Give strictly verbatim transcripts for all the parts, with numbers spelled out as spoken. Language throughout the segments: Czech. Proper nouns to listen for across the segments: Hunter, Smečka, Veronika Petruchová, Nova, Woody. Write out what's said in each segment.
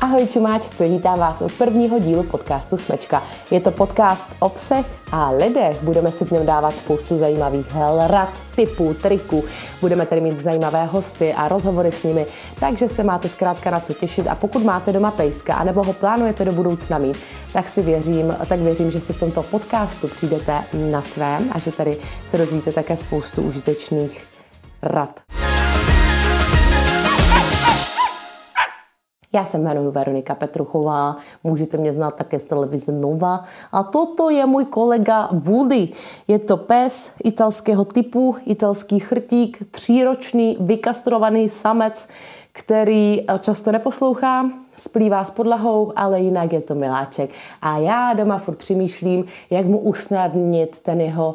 Ahoj čumáčci, vítám vás od prvního dílu podcastu Smečka. Je to podcast o psech a lidech. Budeme si v něm dávat spoustu zajímavých hel, rad, tipů, triků. Budeme tady mít zajímavé hosty a rozhovory s nimi, takže se máte zkrátka na co těšit. A pokud máte doma pejska, anebo ho plánujete do budoucna mít, tak si věřím, tak věřím, že si v tomto podcastu přijdete na svém a že tady se dozvíte také spoustu užitečných rad. Já se jmenuji Veronika Petruchová, můžete mě znát také z televize Nova a toto je můj kolega Woody. Je to pes italského typu, italský chrtík, tříročný, vykastrovaný samec, který často neposlouchá, splývá s podlahou, ale jinak je to miláček. A já doma furt přemýšlím, jak mu usnadnit ten jeho,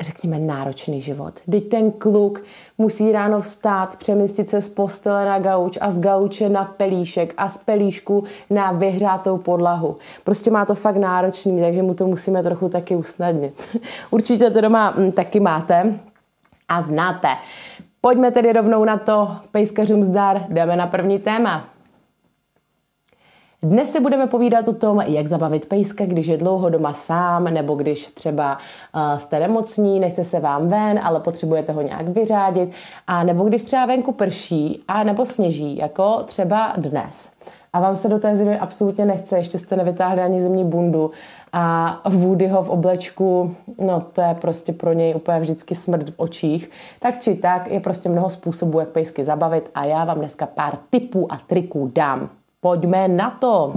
řekněme, náročný život. Teď ten kluk musí ráno vstát, přemístit se z postele na gauč a z gauče na pelíšek a z pelíšku na vyhřátou podlahu. Prostě má to fakt náročný, takže mu to musíme trochu taky usnadnit. Určitě to doma taky máte a znáte. Pojďme tedy rovnou na to, pejskařům zdar, jdeme na první téma. Dnes si budeme povídat o tom, jak zabavit pejska, když je dlouho doma sám, nebo když třeba jste nemocní, nechce se vám ven, ale potřebujete ho nějak vyřádit, a nebo když třeba venku prší a nebo sněží, jako třeba dnes. A vám se do té zimy absolutně nechce, ještě jste nevytáhli ani zimní bundu a Woody ho v oblečku, no to je prostě pro něj úplně vždycky smrt v očích. Tak či tak je prostě mnoho způsobů, jak pejsky zabavit, a já vám dneska pár tipů a triků dám. Pojďme na to.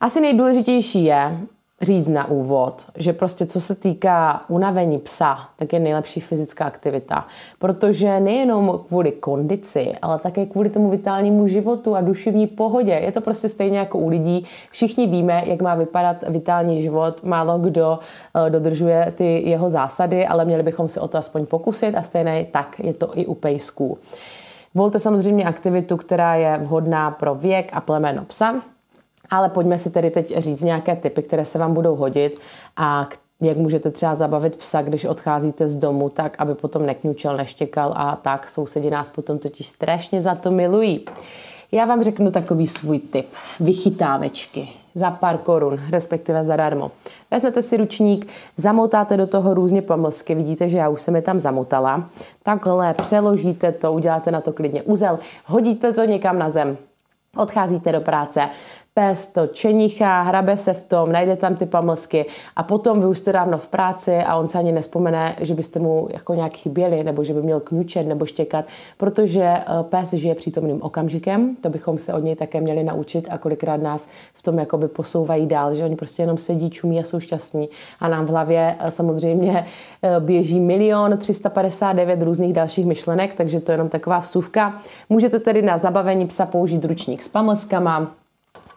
Asi nejdůležitější je říct na úvod, že prostě co se týká unavení psa, tak je nejlepší fyzická aktivita. Protože nejenom kvůli kondici, ale také kvůli tomu vitálnímu životu a duševní pohodě. Je to prostě stejně jako u lidí. Všichni víme, jak má vypadat vitální život. Málo kdo dodržuje ty jeho zásady, ale měli bychom se o to aspoň pokusit, a stejně tak je to i u pejsků. Volte samozřejmě aktivitu, která je vhodná pro věk a plemeno psa, ale pojďme si tedy teď říct nějaké tipy, které se vám budou hodit, a jak můžete třeba zabavit psa, když odcházíte z domu, tak aby potom nekňučel, neštěkal a tak. Sousedi nás potom totiž strašně za to milují. Já vám řeknu takový svůj tip. Vychytávečky za pár korun, respektive zadarmo. Vezmete si ručník, zamotáte do toho různě pamlsky, vidíte, že já už jsem je tam zamotala. Takhle přeložíte to, uděláte na to klidně uzel, hodíte to někam na zem. Odcházíte do práce, pes to čenichá, hrabe se v tom, najde tam ty pamlsky a potom vy už jste dávno v práci a on se ani nespomene, že byste mu jako nějak chyběli nebo že by měl kňučet nebo štěkat, protože pes žije přítomným okamžikem, to bychom se od něj také měli naučit, a kolikrát nás v tom jakoby posouvají dál, že oni prostě jenom sedí, čumí a jsou šťastní, a nám v hlavě samozřejmě běží milion tři sta padesát devět různých dalších myšlenek, takže to je jenom taková vsuvka. Můžete tedy na zabavení psa použít ručník s pamlskama.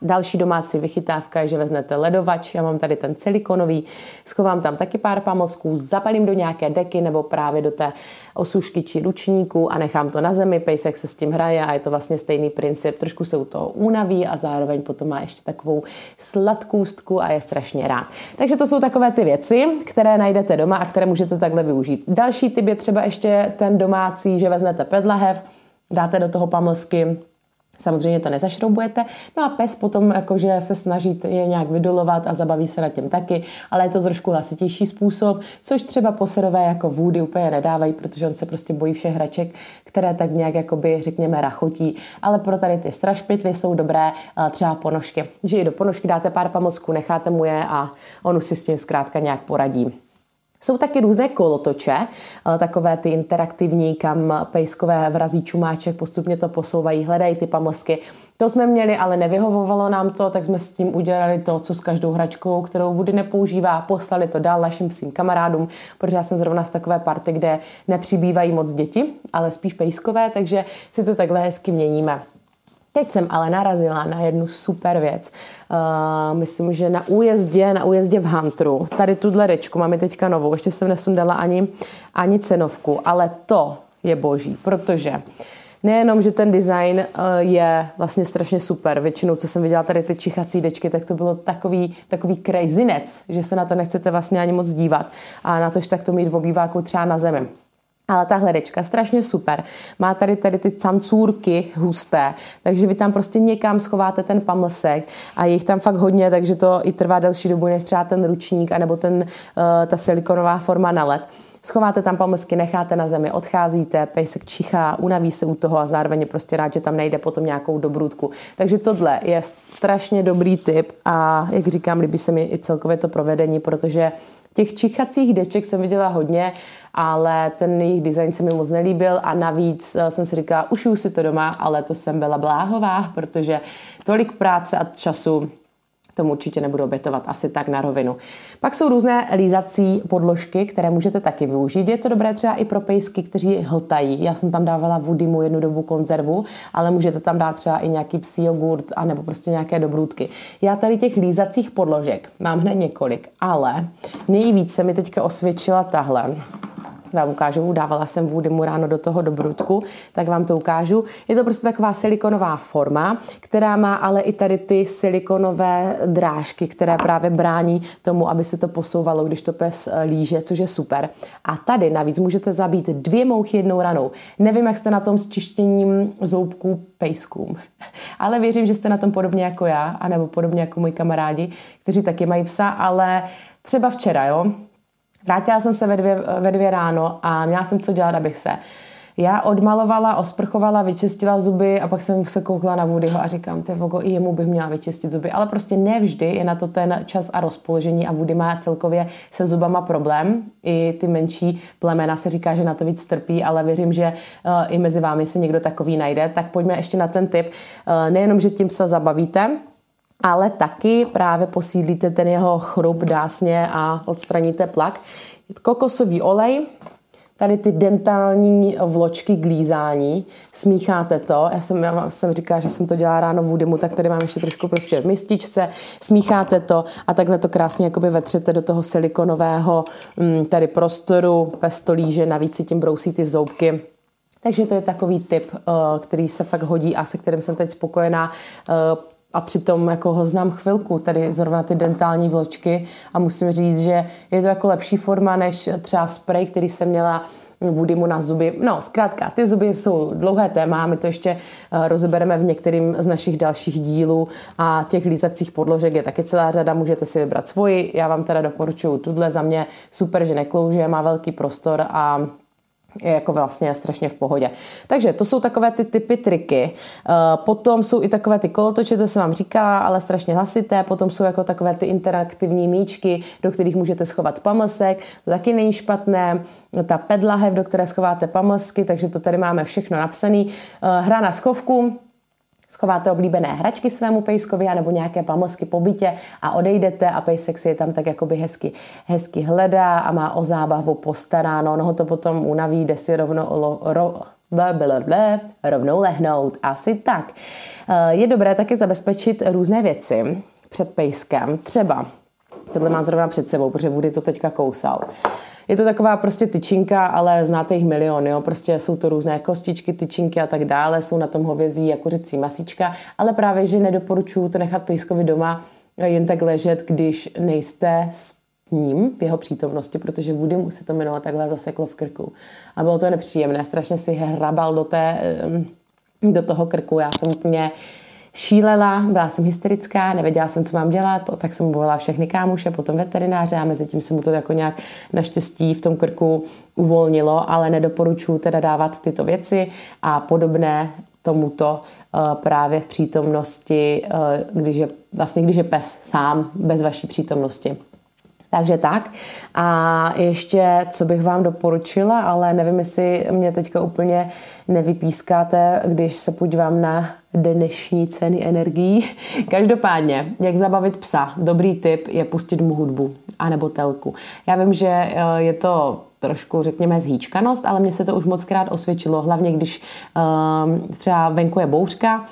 Další domácí vychytávka je, že vezmete ledovač, já mám tady ten silikonový, schovám tam taky pár pamlsků, zapalím do nějaké deky nebo právě do té osušky či ručníku a nechám to na zemi, pejsek se s tím hraje a je to vlastně stejný princip, trošku se u toho únaví a zároveň potom má ještě takovou sladkůstku a je strašně rád. Takže to jsou takové ty věci, které najdete doma a které můžete takhle využít. Další tip je třeba ještě ten domácí, že vezmete pedlahev, dáte do toho pamlsky. Samozřejmě to nezašroubujete, no a pes potom jakože se snaží je nějak vydolovat a zabaví se na tím taky, ale je to trošku hlasitější způsob, což třeba poserové jako Woody úplně nedávají, protože on se prostě bojí všech hraček, které tak nějak jakoby, řekněme, rachotí, ale pro tady ty strašpitly jsou dobré třeba ponožky, že i do ponožky dáte pár pamlsků, necháte mu je a on už si s tím zkrátka nějak poradí. Jsou taky různé kolotoče, takové ty interaktivní, kam pejskové vrazí čumáček, postupně to posouvají, hledají ty pamlsky. To jsme měli, ale nevyhovovalo nám to, tak jsme s tím udělali to, co s každou hračkou, kterou Woody nepoužívá, poslali to dál našim psím kamarádům, protože já jsem zrovna z takové party, kde nepřibývají moc děti, ale spíš pejskové, takže si to takhle hezky měníme. Teď jsem ale narazila na jednu super věc. Uh, myslím, že na újezdě, na újezdě v Hunteru. Tady tuhle rečku máme teďka novou. Ještě jsem nesundala ani, ani cenovku, ale to je boží, protože nejenom, že ten design je vlastně strašně super. Většinou, co jsem viděla tady ty čichací dečky, tak to bylo takový, takový crazinec, že se na to nechcete vlastně ani moc dívat. A na tož tak to mít v obýváku třeba na zemi. Ale ta hledečka je strašně super. Má tady tady ty cancůrky husté, takže vy tam prostě někam schováte ten pamlsek a je jich tam fakt hodně, takže to i trvá delší dobu než třeba ten ručník anebo ten, ta silikonová forma na led. Schováte tam pamlsky, necháte na zemi, odcházíte, pejsek čichá, unaví se u toho a zároveň je prostě rád, že tam najde potom nějakou dobrůdku. Takže tohle je strašně dobrý tip a jak říkám, líbí se mi i celkově to provedení, protože těch čichacích deček jsem viděla hodně, ale ten jejich design se mi moc nelíbil a navíc jsem si říkala, ušiju si to doma, ale to jsem byla bláhová, protože tolik práce a času tomu určitě nebudu obětovat, asi tak na rovinu. Pak jsou různé lízací podložky, které můžete taky využít. Je to dobré třeba i pro pejsky, kteří hltají. Já jsem tam dávala Woodymu jednu dobu konzervu, ale můžete tam dát třeba i nějaký psí jogurt anebo prostě nějaké dobrůdky. Já tady těch lízacích podložek mám hned několik, ale nejvíc se mi teďka osvědčila tahle. Vám ukážu, dávala jsem Woodymu ráno do toho dobrůdku, tak vám to ukážu. Je to prostě taková silikonová forma, která má ale i tady ty silikonové drážky, které právě brání tomu, aby se to posouvalo, když to pes líže, což je super. A tady navíc můžete zabít dvě mouchy jednou ranou. Nevím, jak jste na tom s čištěním zoubků pejskům, ale věřím, že jste na tom podobně jako já, anebo podobně jako moji kamarádi, kteří taky mají psa, ale třeba včera, jo, vrátila jsem se ve dvě, ve dvě ráno a měla jsem co dělat, abych se. Já odmalovala, osprchovala, vyčistila zuby a pak jsem se koukla na Woodyho a říkám, ty vogo, i jemu bych měla vyčistit zuby. Ale prostě nevždy je na to ten čas a rozpoložení a Woody má celkově se zubama problém. I ty menší plemena se říká, že na to víc trpí, ale věřím, že i mezi vámi se někdo takový najde. Tak pojďme ještě na ten tip. Nejenom, že tím se zabavíte, ale taky právě posídlíte ten jeho chrup dásně a odstraníte plak. Kokosový olej, tady ty dentální vločky k lízání, smícháte to, já jsem, já jsem říkala, že jsem to dělala ráno v Woodymu, tak tady mám ještě trošku prostě v mističce, smícháte to a takhle to krásně jakoby vetřete do toho silikonového tady prostoru, pes to líže, navíc si tím brousí ty zoubky. Takže to je takový tip, který se fakt hodí a se kterým jsem teď spokojená. A přitom jako ho znám chvilku, tady zrovna ty dentální vločky a musím říct, že je to jako lepší forma než třeba spray, který jsem měla Woodymu na zuby. No, zkrátka, ty zuby jsou dlouhé téma, my to ještě rozebereme v některým z našich dalších dílů a těch lízacích podložek je taky celá řada, můžete si vybrat svoji. Já vám teda doporučuji tuhle, za mě super, že neklouže, má velký prostor a je jako vlastně strašně v pohodě. Takže to jsou takové ty typy triky. Potom jsou i takové ty kolotoče, to jsem vám říkala, ale strašně hlasité. Potom jsou jako takové ty interaktivní míčky, do kterých můžete schovat pamlsek. To taky není špatné. Ta pedlahev, do které schováte pamlsky, takže to tady máme všechno napsané. Hra na schovku. Schováte oblíbené hračky svému pejskovi anebo nějaké pamlsky po bytě a odejdete a pejsek si je tam tak jakoby hezky, hezky hledá a má o zábavu postaráno. No ho to potom unaví, jde si rovno, lo, ro, ble, ble, ble, rovnou lehnout. Asi tak. Je dobré taky zabezpečit různé věci před pejskem. Třeba, tohle mám zrovna před sebou, protože Woody to teďka kousal. Je to taková prostě tyčinka, ale znáte jich milion, jo? Prostě jsou to různé kostičky, tyčinky a tak dále, jsou na tom hovězí jako kuřecí masíčka, ale právě, že nedoporučuju to nechat pejskovi doma jen tak ležet, když nejste s ním v jeho přítomnosti, protože Woody mu se to minula takhle zaseklo v krku. A bylo to nepříjemné, strašně si hrabal do, té, do toho krku, já jsem úplně šílela, byla jsem hysterická, nevěděla jsem, co mám dělat, tak jsem volala všechny kámoše, potom veterináře a mezi tím se mu to jako nějak naštěstí v tom krku uvolnilo, ale nedoporučuji teda dávat tyto věci a podobné tomuto právě v přítomnosti, když je, vlastně když je pes sám, bez vaší přítomnosti. Takže tak. A ještě, co bych vám doporučila, ale nevím, jestli mě teďka úplně nevypískáte, když se podívám na dnešní ceny energií. Každopádně, jak zabavit psa? Dobrý tip je pustit mu hudbu anebo telku. Já vím, že je to trošku, řekněme, zhýčkanost, ale mně se to už moc krát osvědčilo, hlavně když třeba venku je bouřka,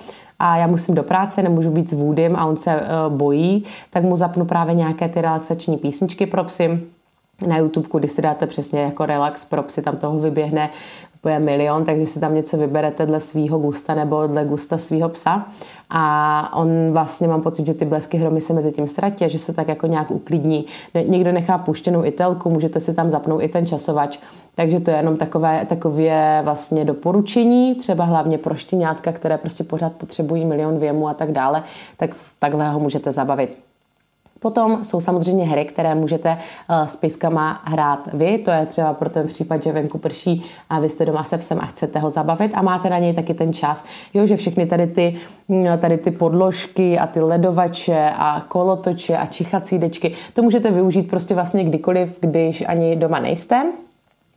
a já musím do práce, nemůžu být s Woodym a on se uh, bojí, tak mu zapnu právě nějaké ty relaxační písničky pro psy. Na YouTube, když si dáte přesně jako relax pro psy, tam toho vyběhne bude milion, takže si tam něco vyberete dle svýho gusta nebo dle gusta svýho psa. A on vlastně, mám pocit, že ty blesky hromy se mezi tím ztratí, že se tak jako nějak uklidní. Někdo nechá puštěnou i telku, můžete si tam zapnout i ten časovač. Takže to je jenom takové, takové vlastně doporučení, třeba hlavně pro štěňátka, které prostě pořád potřebují milion věmů a tak dále, tak takhle ho můžete zabavit. Potom jsou samozřejmě hry, které můžete s pejskama hrát vy. To je třeba pro ten případ, že venku prší a vy jste doma se psem a chcete ho zabavit a máte na něj taky ten čas. Jo, že všechny tady ty, tady ty podložky a ty ledovače a kolotoče a čichací dečky, to můžete využít prostě vlastně kdykoliv, když ani doma nejste.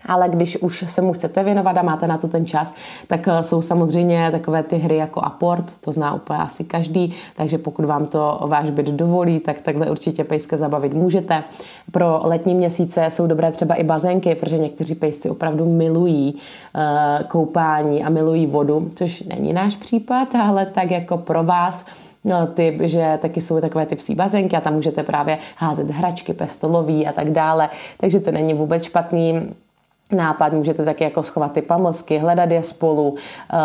Ale když už se mu chcete věnovat a máte na to ten čas, tak jsou samozřejmě takové ty hry jako Aport, to zná úplně asi každý, takže pokud vám to váš byt dovolí, tak takhle určitě pejska zabavit můžete. Pro letní měsíce jsou dobré třeba i bazénky, protože někteří pejsci opravdu milují koupání a milují vodu, což není náš případ, ale tak jako pro vás typ, že taky jsou takové ty psí bazénky a tam můžete právě házet hračky, pestoloví a tak dále, takže to není vůbec špatný nápad, můžete taky jako schovat ty pamlsky, hledat je spolu,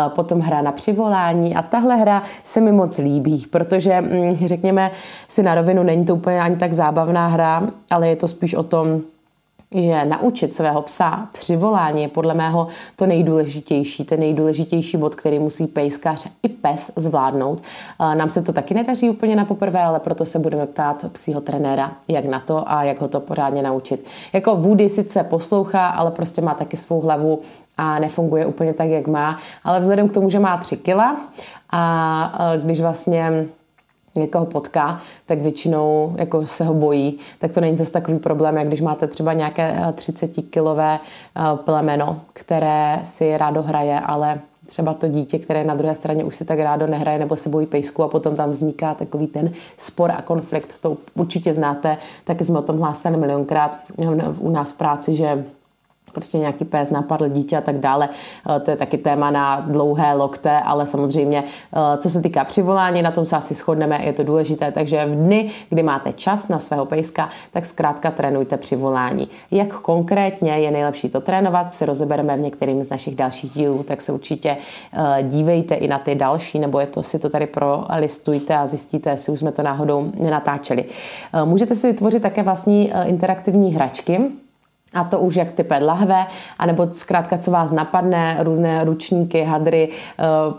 potom hra na přivolání a tahle hra se mi moc líbí, protože řekněme si na rovinu, není to úplně ani tak zábavná hra, ale je to spíš o tom, že naučit svého psa přivolání je podle mého to nejdůležitější, ten nejdůležitější bod, který musí pejskař i pes zvládnout. Nám se to taky nedaří úplně na poprvé, ale proto se budeme ptát psího trenéra, jak na to a jak ho to pořádně naučit. Jako Woody sice poslouchá, ale prostě má taky svou hlavu a nefunguje úplně tak, jak má, ale vzhledem k tomu, že má tři kila a když vlastně někoho potká, tak většinou jako se ho bojí, tak to není zase takový problém, jak když máte třeba nějaké třicet kilové plemeno, které si rádo hraje, ale třeba to dítě, které na druhé straně už si tak rádo nehraje nebo se bojí pejsku a potom tam vzniká takový ten spor a konflikt, to určitě znáte, taky jsme o tom hlásili milionkrát u nás v práci, že prostě nějaký pes napadl dítě a tak dále. To je taky téma na dlouhé lokte, ale samozřejmě, co se týká přivolání, na tom se asi shodneme, je to důležité. Takže v dny, kdy máte čas na svého pejska, tak zkrátka trénujte přivolání. Jak konkrétně je nejlepší to trénovat, si rozebereme v některým z našich dalších dílů, tak se určitě dívejte i na ty další, nebo je to, si to tady prolistujte a zjistíte, jestli už jsme to náhodou nenatáčeli. Můžete si vytvořit také vlastní interaktivní hračky, a to už jak typé lahve, anebo zkrátka, co vás napadne, různé ručníky, hadry,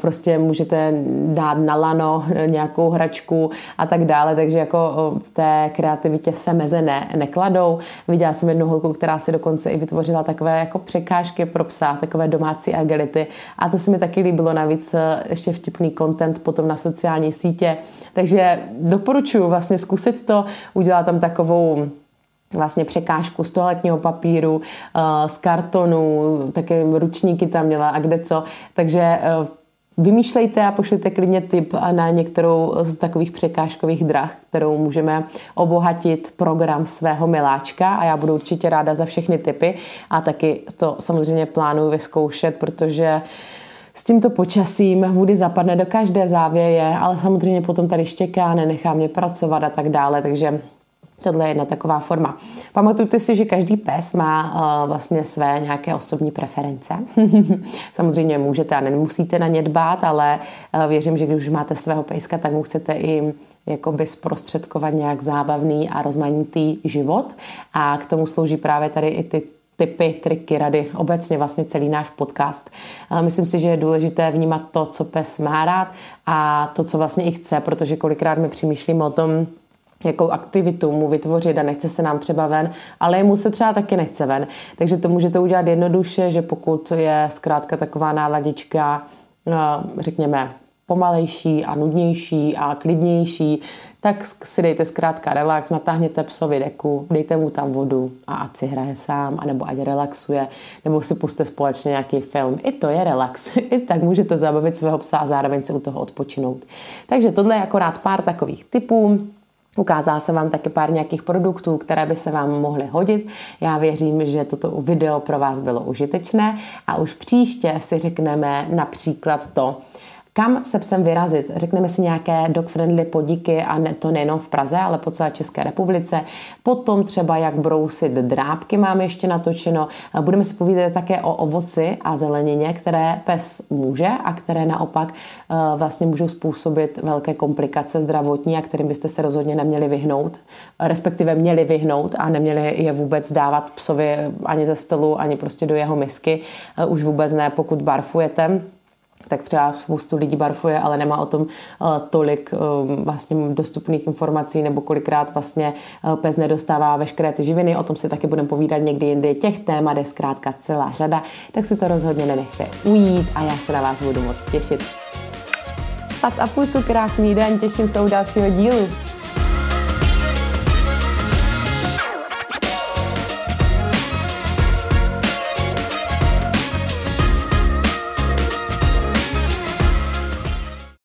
prostě můžete dát na lano nějakou hračku a tak dále, takže jako v té kreativitě se meze ne, nekladou. Viděla jsem jednu holku, která si dokonce i vytvořila takové jako překážky pro psa, takové domácí agility a to se mi taky líbilo, navíc ještě vtipný content potom na sociální sítě, takže doporučuji vlastně zkusit to, udělat tam takovou vlastně překážku z toaletního papíru, z kartonu, také ručníky tam měla a kde co. Takže vymýšlejte a pošlete klidně tip na některou z takových překážkových drah, kterou můžeme obohatit program svého miláčka a já budu určitě ráda za všechny tipy a taky to samozřejmě plánuju vyzkoušet, protože s tímto počasím Woody zapadne do každé závěje, ale samozřejmě potom tady štěká, nenechá mě pracovat a tak dále, takže tohle je jedna taková forma. Pamatujte si, že každý pes má uh, vlastně své nějaké osobní preference. Samozřejmě můžete a nemusíte na ně dbát, ale uh, věřím, že když už máte svého pejska, tak mu chcete i jakoby zprostředkovat nějak zábavný a rozmanitý život. A k tomu slouží právě tady i ty tipy, triky, rady, obecně vlastně celý náš podcast. Myslím si, že je důležité vnímat to, co pes má rád a to, co vlastně i chce, protože kolikrát my přemýšlíme o tom, jakou aktivitu mu vytvořit a nechce se nám třeba ven, ale jemu se třeba taky nechce ven. Takže to můžete udělat jednoduše, že pokud je zkrátka taková náladička, řekněme, pomalejší a nudnější a klidnější, tak si dejte zkrátka relax, natáhněte psovi deku, dejte mu tam vodu a ať si hraje sám, anebo ať relaxuje, nebo si puste společně nějaký film. I to je relax. I tak můžete zabavit svého psa a zároveň se u toho odpočinout. Takže tohle je akorát pár takových tipů. Ukázala jsem vám taky pár nějakých produktů, které by se vám mohly hodit. Já věřím, že toto video pro vás bylo užitečné a už příště si řekneme například to, Kam se psem vyrazit? Řekneme si nějaké dog-friendly podniky, a ne, to nejenom v Praze, ale po celé České republice. Potom třeba jak brousit drápky máme ještě natočeno. Budeme si povídat také o ovoci a zelenině, které pes může a které naopak vlastně můžou způsobit velké komplikace zdravotní a kterým byste se rozhodně neměli vyhnout, respektive měli vyhnout a neměli je vůbec dávat psovi ani ze stolu, ani prostě do jeho misky. Už vůbec ne, pokud barfujete. Tak třeba spoustu lidí barfuje, ale nemá o tom tolik vlastně dostupných informací, nebo kolikrát vlastně pes nedostává veškeré ty živiny. O tom si taky budeme povídat někdy jindy. Těch témat je zkrátka celá řada, tak si to rozhodně nenechte ujít a já se na vás budu moc těšit. Pac a pusu, krásný den, těším se u dalšího dílu.